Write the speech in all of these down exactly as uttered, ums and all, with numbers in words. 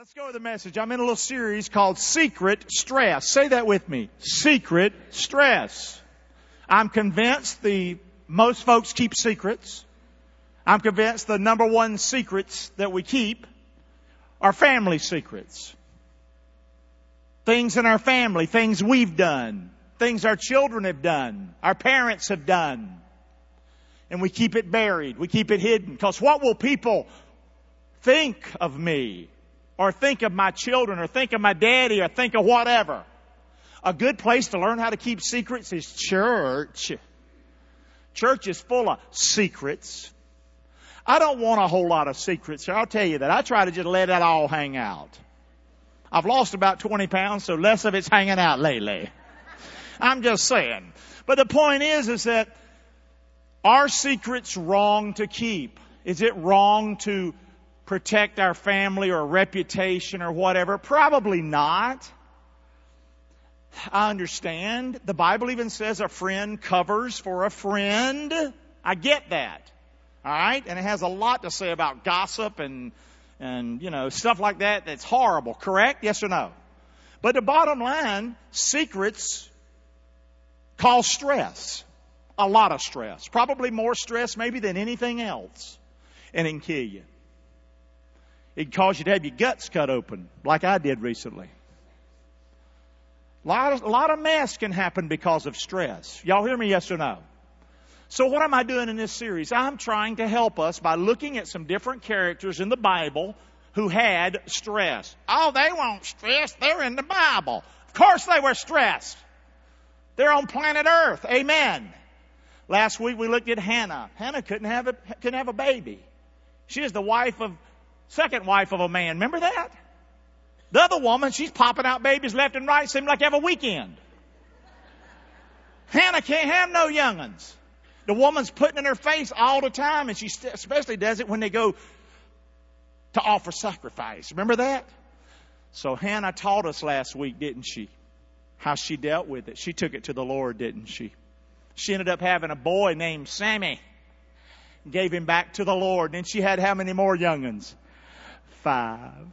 Let's go to the message. I'm in a little series called Secret Stress. Say that with me. Secret Stress. I'm convinced the most folks keep secrets. I'm convinced the number one secrets that we keep are family secrets. Things in our family, things we've done, things our children have done, our parents have done. And we keep it buried. We keep it hidden. Because what will people think of me? Or think of my children, or think of my daddy, or think of whatever. A good place to learn how to keep secrets is church. Church is full of secrets. I don't want a whole lot of secrets, so I'll tell you that. I try to just let that all hang out. I've lost about twenty pounds, so less of it's hanging out lately. I'm just saying. But the point is, is that are secrets wrong to keep? Is it wrong to protect our family or reputation or whatever? Probably not. I understand. The Bible even says a friend covers for a friend. I get that. All right? And it has a lot to say about gossip and, and you know, stuff like that that's horrible. Correct? Yes or no? But the bottom line, secrets cause stress. A lot of stress. Probably more stress maybe than anything else. And it can kill you. It can cause you to have your guts cut open, like I did recently. A lot of, a lot of mess can happen because of stress. Y'all hear me, yes or no? So what am I doing in this series? I'm trying to help us by looking at some different characters in the Bible who had stress. Oh, they weren't stressed. They're in the Bible. Of course they were stressed. They're on planet Earth. Amen. Last week we looked at Hannah. Hannah couldn't have a, couldn't have a baby. She is the wife of... second wife of a man. Remember that? The other woman, she's popping out babies left and right. Seems like every weekend. Hannah can't have no young'uns. The woman's putting in her face all the time. And she especially does it when they go to offer sacrifice. Remember that? So Hannah taught us last week, didn't she? How she dealt with it. She took it to the Lord, didn't she? She ended up having a boy named Sammy. Gave him back to the Lord. And then she had how many more young'uns? Five.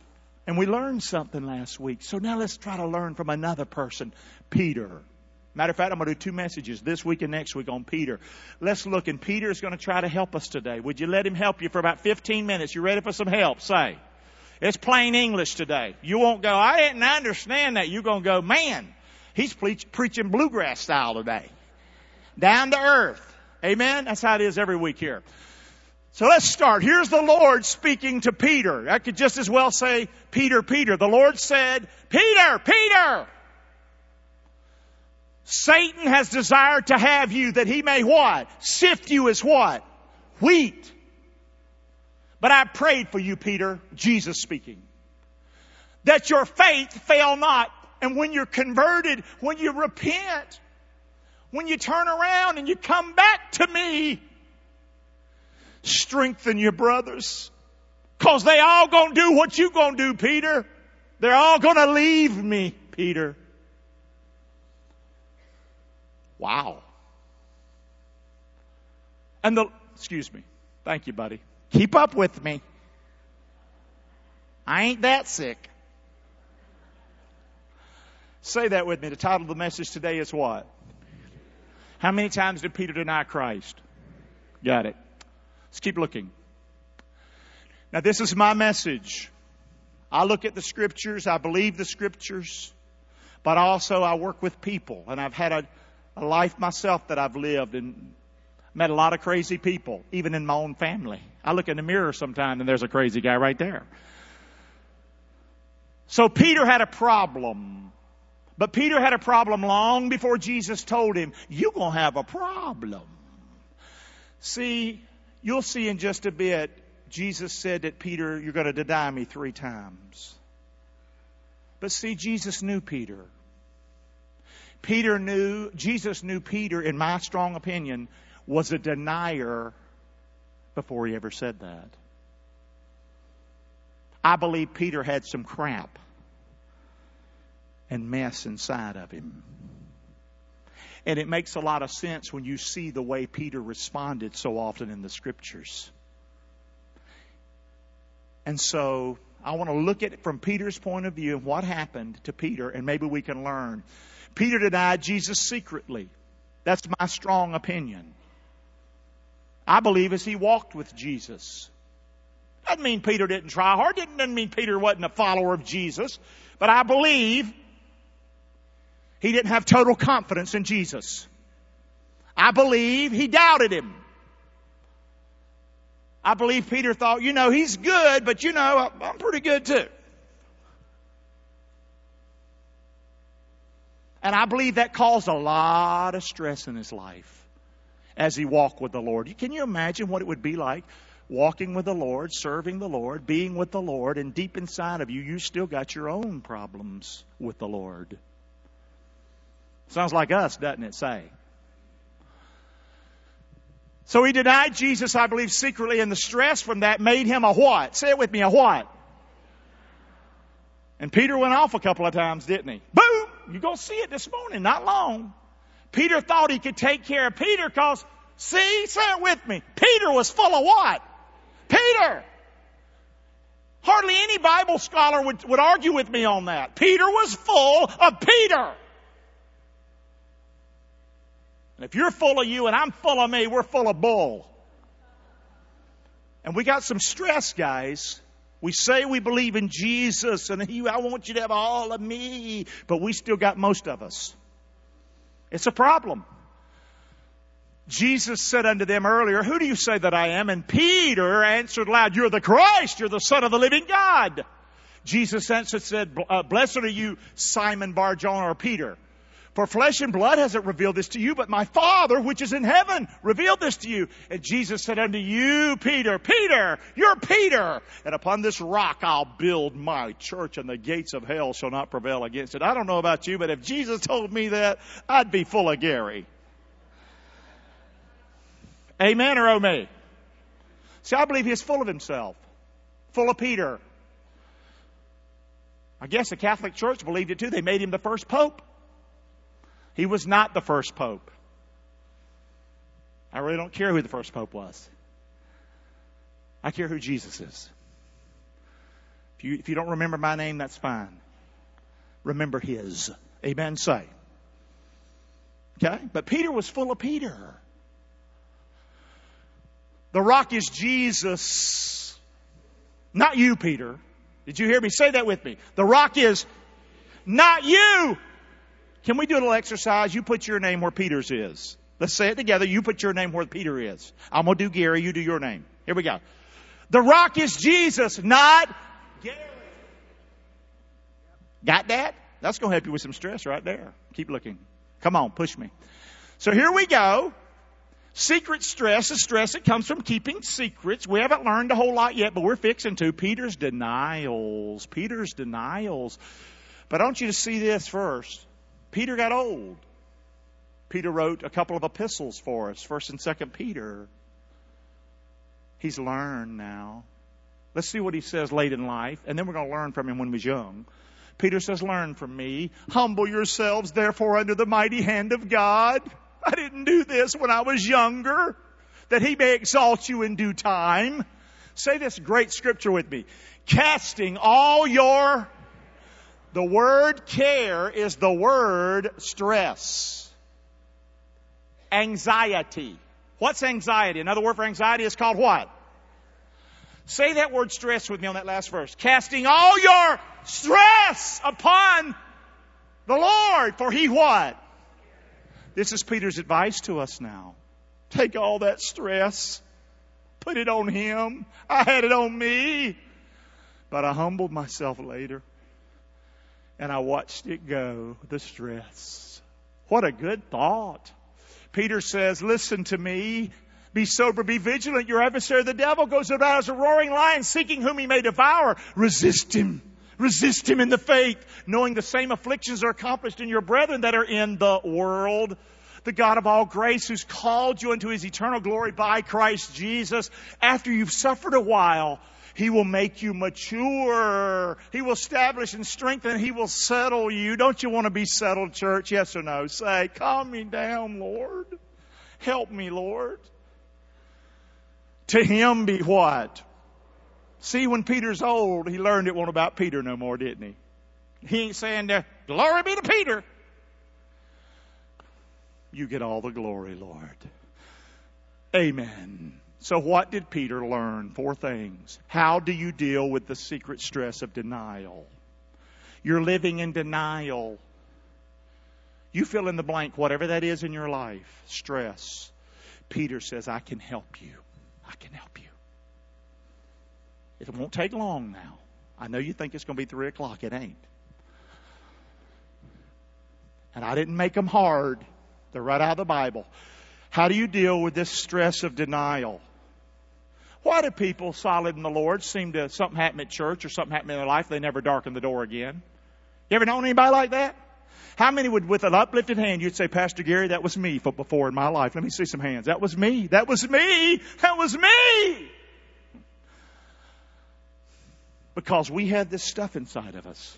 And we learned something last week. So now let's try to learn from another person, Peter. Matter of fact, I'm going to do two messages this week and next week on Peter. Let's look, and Peter is going to try to help us today. Would you let him help you for about fifteen minutes? You ready for some help? Say. It's plain English today. You won't go, I didn't understand that. You're going to go, man, he's pre- preaching bluegrass style today. Down to earth. Amen? That's how it is every week here. So let's start. Here's the Lord speaking to Peter. I could just as well say, Peter, Peter. The Lord said, Peter, Peter, Satan has desired to have you that he may what? Sift you as what? Wheat. But I prayed for you, Peter, Jesus speaking, that your faith fail not. And when you're converted, when you repent, when you turn around and you come back to me, strengthen your brothers. Because they all going to do what you going to do, Peter. They're all going to leave me, Peter. Wow. And the... Excuse me. Thank you, buddy. Keep up with me. I ain't that sick. Say that with me. The title of the message today is what? How many times did Peter deny Christ? Got it. Let's keep looking. Now, this is my message. I look at the Scriptures. I believe the Scriptures. But also, I work with people. And I've had a, a life myself that I've lived and met a lot of crazy people, even in my own family. I look in the mirror sometime and there's a crazy guy right there. So, Peter had a problem. But Peter had a problem long before Jesus told him, you're going to have a problem. See, you'll see in just a bit, Jesus said that, Peter, you're going to deny me three times. But see, Jesus knew Peter. Peter knew, Jesus knew Peter, in my strong opinion, was a denier before he ever said that. I believe Peter had some crap and mess inside of him. And it makes a lot of sense when you see the way Peter responded so often in the Scriptures. And so I want to look at it from Peter's point of view and what happened to Peter, and maybe we can learn. Peter denied Jesus secretly. That's my strong opinion. I believe as he walked with Jesus. Doesn't mean Peter didn't try hard. Doesn't mean Peter wasn't a follower of Jesus. But I believe he didn't have total confidence in Jesus. I believe he doubted him. I believe Peter thought, you know, he's good, but you know, I'm pretty good too. And I believe that caused a lot of stress in his life as he walked with the Lord. Can you imagine what it would be like walking with the Lord, serving the Lord, being with the Lord, and deep inside of you, you still got your own problems with the Lord? Sounds like us, doesn't it, say? So he denied Jesus, I believe, secretly, and the stress from that made him a what? Say it with me, a what? And Peter went off a couple of times, didn't he? Boom! You're going to see it this morning, not long. Peter thought he could take care of Peter because, see, say it with me, Peter was full of what? Peter! Hardly any Bible scholar would, would argue with me on that. Peter was full of Peter. And if you're full of you and I'm full of me, we're full of bull. And we got some stress, guys. We say we believe in Jesus and he, I want you to have all of me, but we still got most of us. It's a problem. Jesus said unto them earlier, who do you say that I am? And Peter answered loud, you're the Christ, you're the Son of the living God. Jesus answered, said, blessed are you, Simon Bar John, or Peter. For flesh and blood hasn't revealed this to you, but my Father which is in heaven revealed this to you. And Jesus said unto you, Peter, Peter, you're Peter. And upon this rock I'll build my church, and the gates of hell shall not prevail against it. I don't know about you, but if Jesus told me that, I'd be full of Gary. Amen or oh me? See, I believe he's full of himself, full of Peter. I guess the Catholic Church believed it too. They made him the first pope. He was not the first pope. I really don't care who the first pope was. I care who Jesus is. If you, if you don't remember my name, that's fine. Remember his. Amen, say. Okay? But Peter was full of Peter. The rock is Jesus. Not you, Peter. Did you hear me? Say that with me. The rock is not you. Can we do a little exercise? You put your name where Peter's is. Let's say it together. You put your name where Peter is. I'm going to do Gary. You do your name. Here we go. The rock is Jesus, not Gary. Got that? That's going to help you with some stress right there. Keep looking. Come on, push me. So here we go. Secret stress is stress that comes from keeping secrets. We haven't learned a whole lot yet, but we're fixing to. Peter's denials. Peter's denials. But I want you to see this first. Peter got old. Peter wrote a couple of epistles for us, First and Second Peter. He's learned now. Let's see what he says late in life, and then we're going to learn from him when he was young. Peter says, learn from me. Humble yourselves, therefore, under the mighty hand of God. I didn't do this when I was younger, that he may exalt you in due time. Say this great scripture with me. Casting all your... The word care is the word stress. Anxiety. What's anxiety? Another word for anxiety is called what? Say that word stress with me on that last verse. Casting all your stress upon the Lord, for he what? This is Peter's advice to us now. Take all that stress. Put it on him. I had it on me. But I humbled myself later. And I watched it go, the stress. What a good thought. Peter says, listen to me. Be sober, be vigilant. Your adversary, the devil, goes about as a roaring lion, seeking whom he may devour. Resist him. Resist him in the faith, knowing the same afflictions are accomplished in your brethren that are in the world. The God of all grace, who's called you into his eternal glory by Christ Jesus, after you've suffered a while, he will make you mature. He will establish and strengthen. He will settle you. Don't you want to be settled, church? Yes or no? Say, calm me down, Lord. Help me, Lord. To him be what? See, when Peter's old, he learned it wasn't about Peter no more, didn't he? He ain't saying, glory be to Peter. You get all the glory, Lord. Amen. So what did Peter learn? Four things. How do you deal with the secret stress of denial? You're living in denial. You fill in the blank, whatever that is in your life, stress. Peter says, I can help you. I can help you. It won't take long now. I know you think it's going to be three o'clock. It ain't. And I didn't make them hard. They're right out of the Bible. How do you deal with this stress of denial? Why do people solid in the Lord seem to, something happen at church or something happen in their life, they never darken the door again? You ever known anybody like that? How many would, with an uplifted hand, you'd say, Pastor Gary, that was me for before in my life. Let me see some hands. That was me. That was me. That was me. Because we had this stuff inside of us.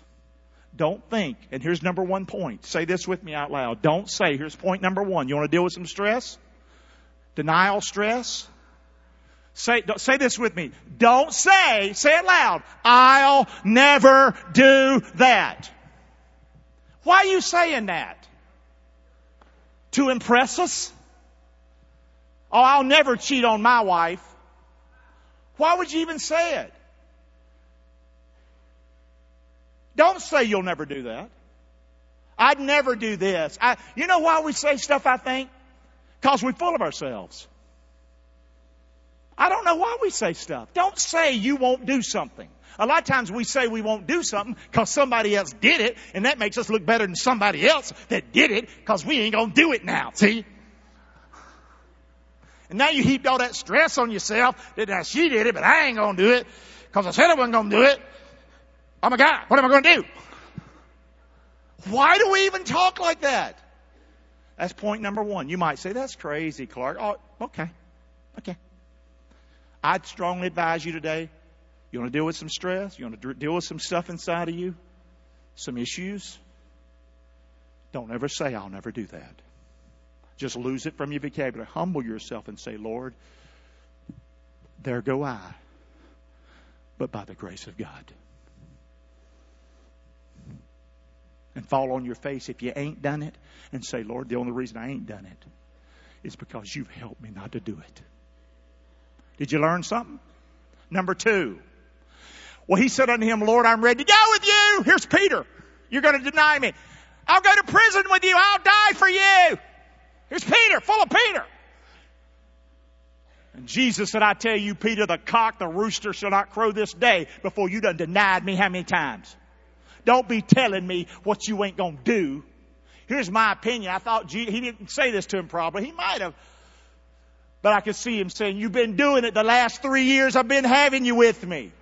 Don't think. And here's number one point. Say this with me out loud. Don't say. Here's point number one. You want to deal with some stress? Denial stress? Say, don't, say this with me. Don't say. Say it loud. I'll never do that. Why are you saying that? To impress us? Oh, I'll never cheat on my wife. Why would you even say it? Don't say you'll never do that. I'd never do this. I, you know why we say stuff, I think? Because we're full of ourselves. I don't know why we say stuff. Don't say you won't do something. A lot of times we say we won't do something because somebody else did it, and that makes us look better than somebody else that did it because we ain't going to do it now, see? And now you heaped all that stress on yourself that now she did it, but I ain't going to do it because I said I wasn't going to do it. Oh my God, what am I going to do? Why do we even talk like that? That's point number one. You might say, that's crazy, Clark. Oh, okay. Okay. I'd strongly advise you today, you want to deal with some stress? You want to deal with some stuff inside of you? Some issues? Don't ever say, I'll never do that. Just lose it from your vocabulary. Humble yourself and say, Lord, there go I, but by the grace of God. And fall on your face if you ain't done it and say, Lord, the only reason I ain't done it is because you've helped me not to do it. Did you learn something? Number two. Well, he said unto him, Lord, I'm ready to go with you. Here's Peter. You're going to deny me. I'll go to prison with you. I'll die for you. Here's Peter, full of Peter. And Jesus said, I tell you, Peter, the cock, the rooster shall not crow this day before you done denied me how many times? Don't be telling me what you ain't going to do. Here's my opinion. I thought Jesus, he didn't say this to him probably. He might have. But I could see him saying, you've been doing it the last three years I've been having you with me.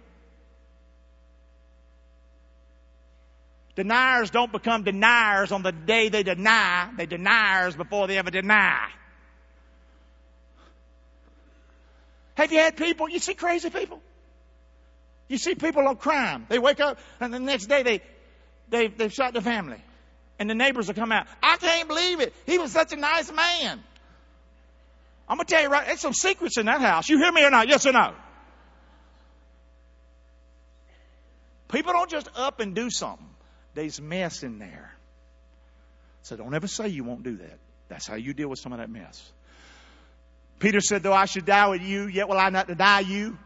Deniers don't become deniers on the day they deny. They deniers before they ever deny. Have you had people, you see crazy people? You see people on crime. They wake up and the next day they, they, they've shot their family. And the neighbors will come out. I can't believe it. He was such a nice man. I'm going to tell you right, there's some secrets in that house. You hear me or not? Yes or no? People don't just up and do something. There's mess in there. So don't ever say you won't do that. That's how you deal with some of that mess. Peter said, though I should die with you, yet will I not deny you.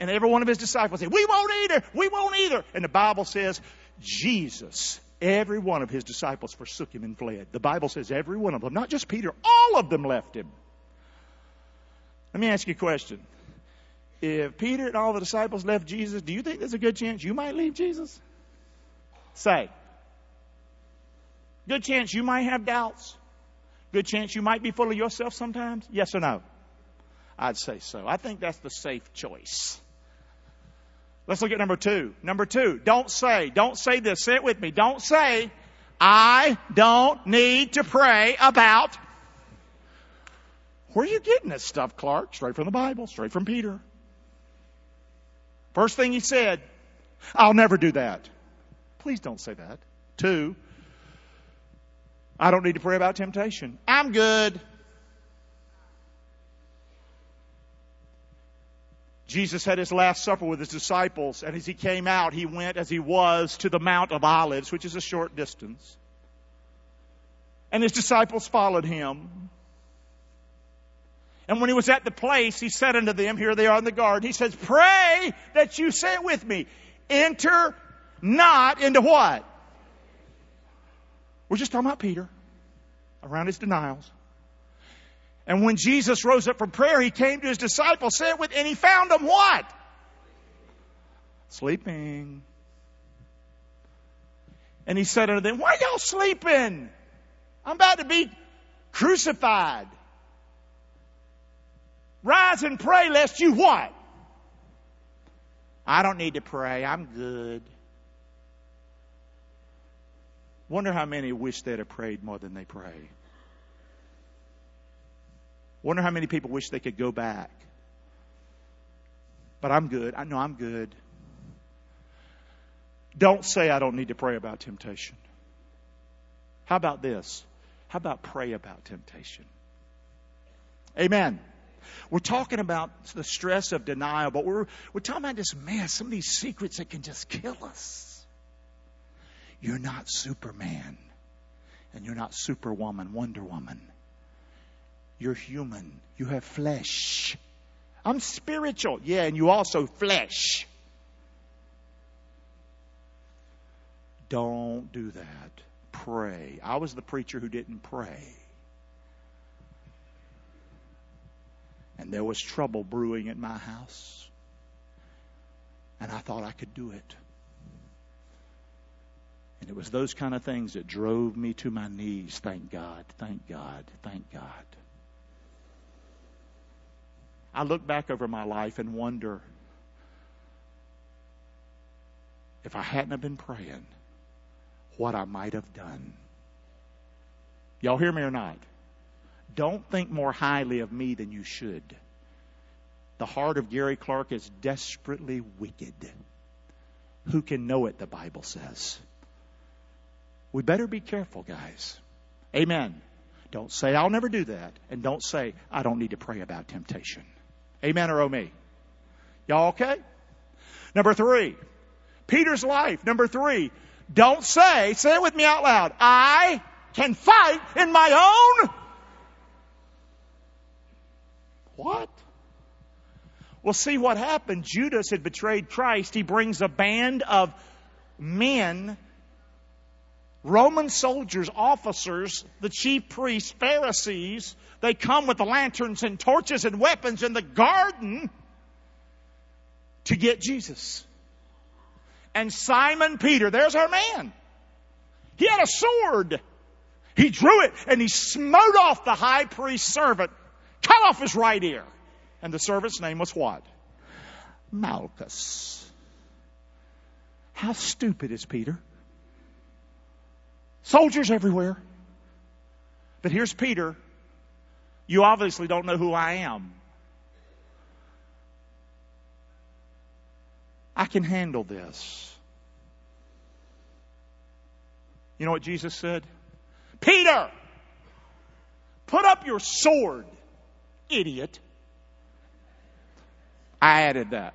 And every one of his disciples said, we won't either, we won't either. And the Bible says, Jesus, every one of his disciples forsook him and fled. The Bible says every one of them, not just Peter, all of them left him. Let me ask you a question. If Peter and all the disciples left Jesus, do you think there's a good chance you might leave Jesus? Say. Good chance you might have doubts. Good chance you might be full of yourself sometimes. Yes or no? I'd say so. I think that's the safe choice. Let's look at number two. Number two, don't say, don't say this. Say it with me. Don't say, I don't need to pray about. Where are you getting this stuff, Clark? Straight from the Bible, straight from Peter. First thing he said, I'll never do that. Please don't say that. Two, I don't need to pray about temptation. I'm good. Jesus had his last supper with his disciples, and as he came out, he went as he was to the Mount of Olives, which is a short distance. And his disciples followed him. And when he was at the place, he said unto them, here they are in the garden, he says, pray that you say it with me, enter not into what? We're just talking about Peter, around his denials. And when Jesus rose up from prayer, he came to his disciples, said with, and he found them what? Sleeping. And he said unto them, why are y'all sleeping? I'm about to be crucified. Rise and pray lest you what? I don't need to pray. I'm good. Wonder how many wish they'd have prayed more than they pray. Wonder how many people wish they could go back. But I'm good. I know I'm good. Don't say I don't need to pray about temptation. How about this? How about pray about temptation? Amen. We're talking about the stress of denial, but we're, we're talking about this mess, some of these secrets that can just kill us. You're not Superman, and you're not Superwoman, Wonder Woman. You're human. You have flesh. I'm spiritual. Yeah, and you also flesh. Don't do that. Pray. I was the preacher who didn't pray. And there was trouble brewing at my house. And I thought I could do it. And it was those kind of things that drove me to my knees. Thank God. Thank God. Thank God. I look back over my life and wonder if I hadn't have been praying, what I might have done. Y'all hear me or not? Don't think more highly of me than you should. The heart of Gary Clark is desperately wicked. Who can know it, the Bible says. We better be careful, guys. Amen. Don't say, I'll never do that. And don't say, I don't need to pray about temptation. Amen or oh me? Y'all okay? Number three, Peter's life. Number three, don't say, say it with me out loud, I can fight in my own. What? Well, see what happened. Judas had betrayed Christ. He brings a band of men, Roman soldiers, officers, the chief priests, Pharisees. They come with the lanterns and torches and weapons in the garden to get Jesus. And Simon Peter, there's our man. He had a sword. He drew it and he smote off the high priest's servant, cut off his right ear. And the servant's name was what? Malchus. How stupid is Peter? Soldiers everywhere. But here's Peter. You obviously don't know who I am. I can handle this. You know what Jesus said? Peter, put up your sword, idiot. I added that.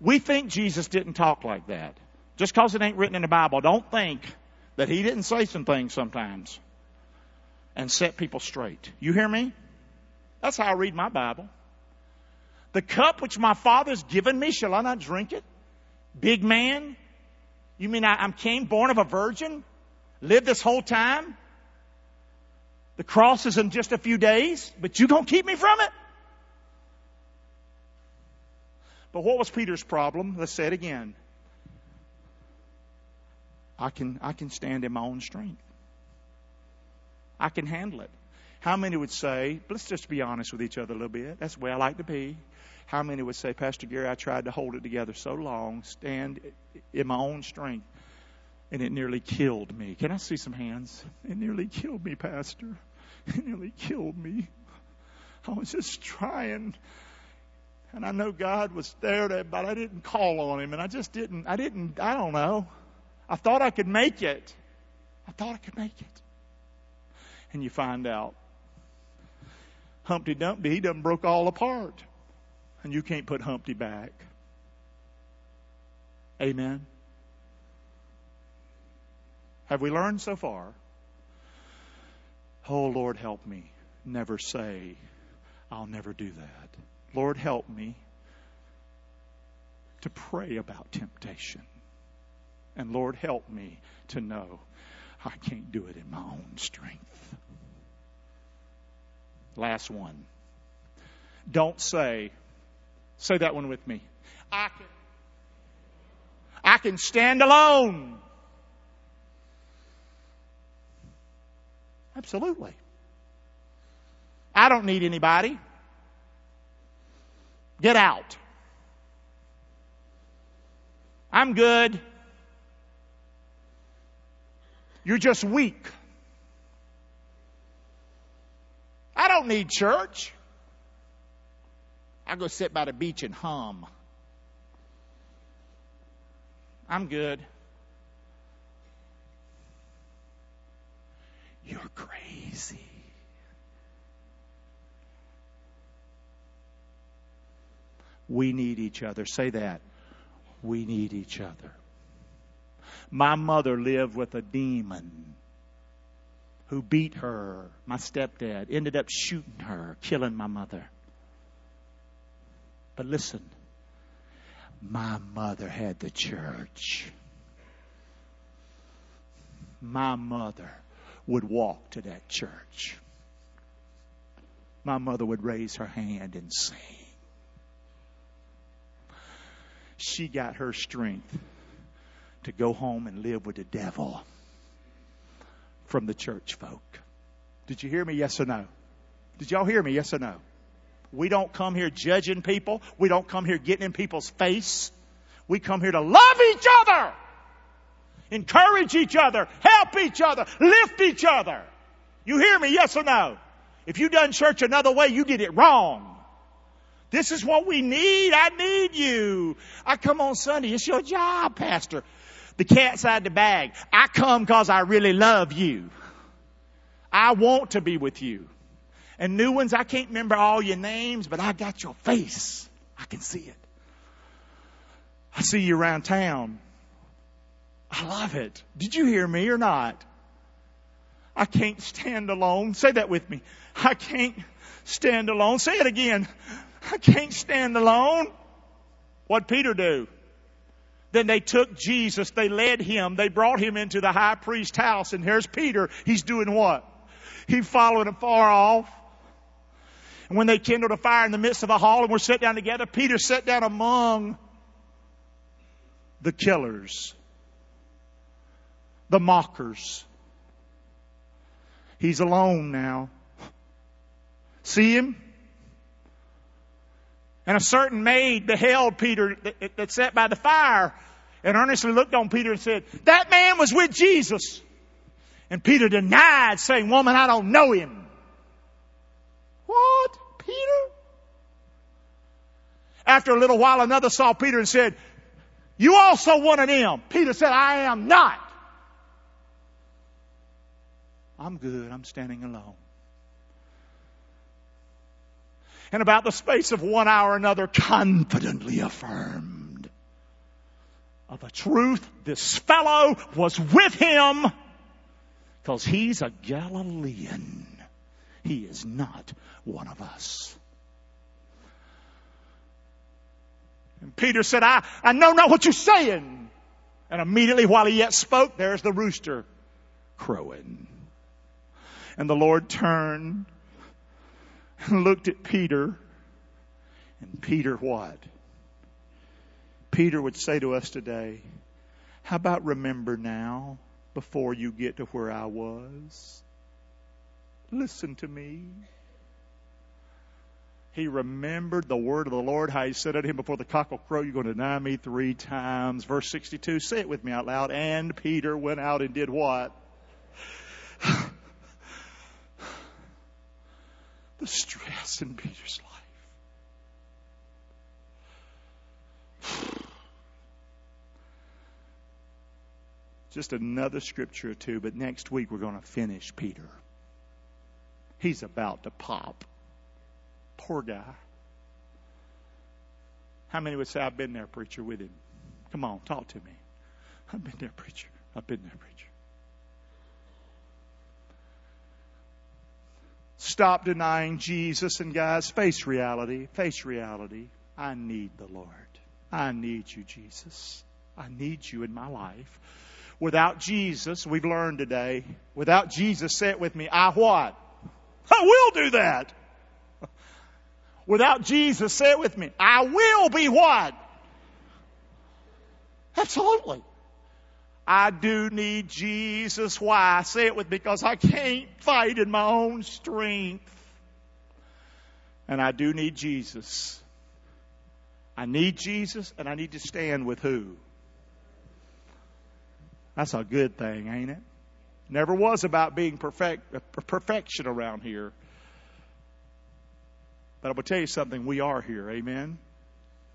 We think Jesus didn't talk like that. Just because it ain't written in the Bible, don't think that he didn't say some things sometimes and set people straight. You hear me? That's how I read my Bible. The cup which my Father's given me, shall I not drink it? Big man, you mean I, I came born of a virgin? Lived this whole time? The cross is in just a few days, but you gonna keep me from it? But what was Peter's problem? Let's say it again. I can I can stand in my own strength. I can handle it. How many would say, let's just be honest with each other a little bit. That's the way I like to be. How many would say, Pastor Gary, I tried to hold it together so long, stand in my own strength, and it nearly killed me. Can I see some hands? It nearly killed me, Pastor. It nearly killed me. I was just trying. And I know God was there, but I didn't call on him. And I just didn't, I didn't, I don't know. I thought I could make it. I thought I could make it. And you find out Humpty Dumpty, he done broke all apart. And you can't put Humpty back. Amen. Have we learned so far? Oh, Lord, help me. Never say, I'll never do that. Lord, help me to pray about temptation. And Lord, help me to know I can't do it in my own strength. Last one. Don't say, say that one with me. I can, I can stand alone. Absolutely. I don't need anybody. Get out. I'm good. You're just weak. I don't need church. I go sit by the beach and hum. I'm good. You're crazy. We need each other. Say that. We need each other. My mother lived with a demon who beat her, my stepdad, ended up shooting her, killing my mother. But listen, my mother had the church. My mother would walk to that church. My mother would raise her hand and sing. She got her strength to go home and live with the devil from the church folk. Did you hear me? Yes or no? Did y'all hear me? Yes or no? We don't come here judging people. We don't come here getting in people's face. We come here to love each other, encourage each other, help each other, lift each other. You hear me? Yes or no? If you done church another way, you did it wrong. This is what we need. I need you. I come on Sunday. It's your job, Pastor. The cat's out of the bag. I come because I really love you. I want to be with you. And new ones, I can't remember all your names, but I got your face. I can see it. I see you around town. I love it. Did you hear me or not? I can't stand alone. Say that with me. I can't stand alone. Say it again. I can't stand alone. What'd Peter do? Then they took Jesus. They led him. They brought him into the high priest's house. And here's Peter. He's doing what? He's following him far off. And when they kindled a fire in the midst of the hall and were set down together, Peter sat down among the killers, the mockers. He's alone now. See him? And a certain maid beheld Peter that, that sat by the fire and earnestly looked on Peter and said, that man was with Jesus. And Peter denied, saying, woman, I don't know him. What? Peter? After a little while, another saw Peter and said, you also one of them. Peter said, I am not. I'm good. I'm standing alone. And about the space of one hour, another confidently affirmed of a truth, this fellow was with him, because he's a Galilean. He is not one of us. And Peter said, I, I know not what you're saying. And immediately while he yet spoke, there's the rooster crowing. And the Lord turned and looked at Peter. And Peter what? Peter would say to us today, how about remember now before you get to where I was? Listen to me. He remembered the word of the Lord, how he said unto him, before the cock will crow, you're going to deny me three times. Verse sixty-two, say it with me out loud. And Peter went out and did what? The stress in Peter's life. Just another scripture or two, but next week we're going to finish Peter. He's about to pop. Poor guy. How many would say, I've been there, preacher, with him? Come on, talk to me. I've been there, preacher. I've been there, preacher. Stop denying Jesus, and guys, face reality. Face reality. I need the Lord. I need you, Jesus. I need you in my life. Without Jesus, we've learned today, without Jesus, say it with me, I what? I will do that. Without Jesus, say it with me, I will be what? Absolutely. I do need Jesus. Why? Say it with me, because I can't fight in my own strength. And I do need Jesus. I need Jesus, and I need to stand with who? That's a good thing, ain't it? Never was about being perfect, perfection around here. But I will tell you something, we are here, amen?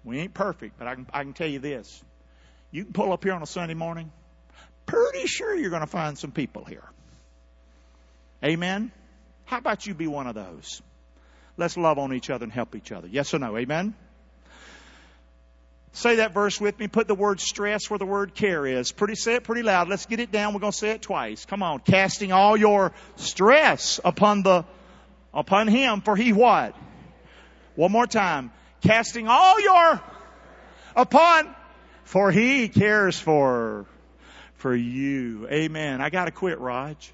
We ain't perfect, but I can, I can tell you this. You can pull up here on a Sunday morning, pretty sure you're going to find some people here. Amen? How about you be one of those? Let's love on each other and help each other. Yes or no, amen? Say that verse with me. Put the word stress where the word care is. Pretty, say it pretty loud. Let's get it down. We're going to say it twice. Come on. Casting all your stress upon the, upon him, for he what? One more time. Casting all your upon, for he cares for, for you. Amen. I got to quit, Raj.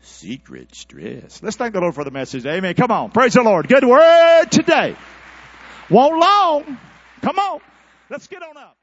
Secret stress. Let's thank the Lord for the message. Amen. Come on. Praise the Lord. Good word today. Won't long. Come on. Let's get on up.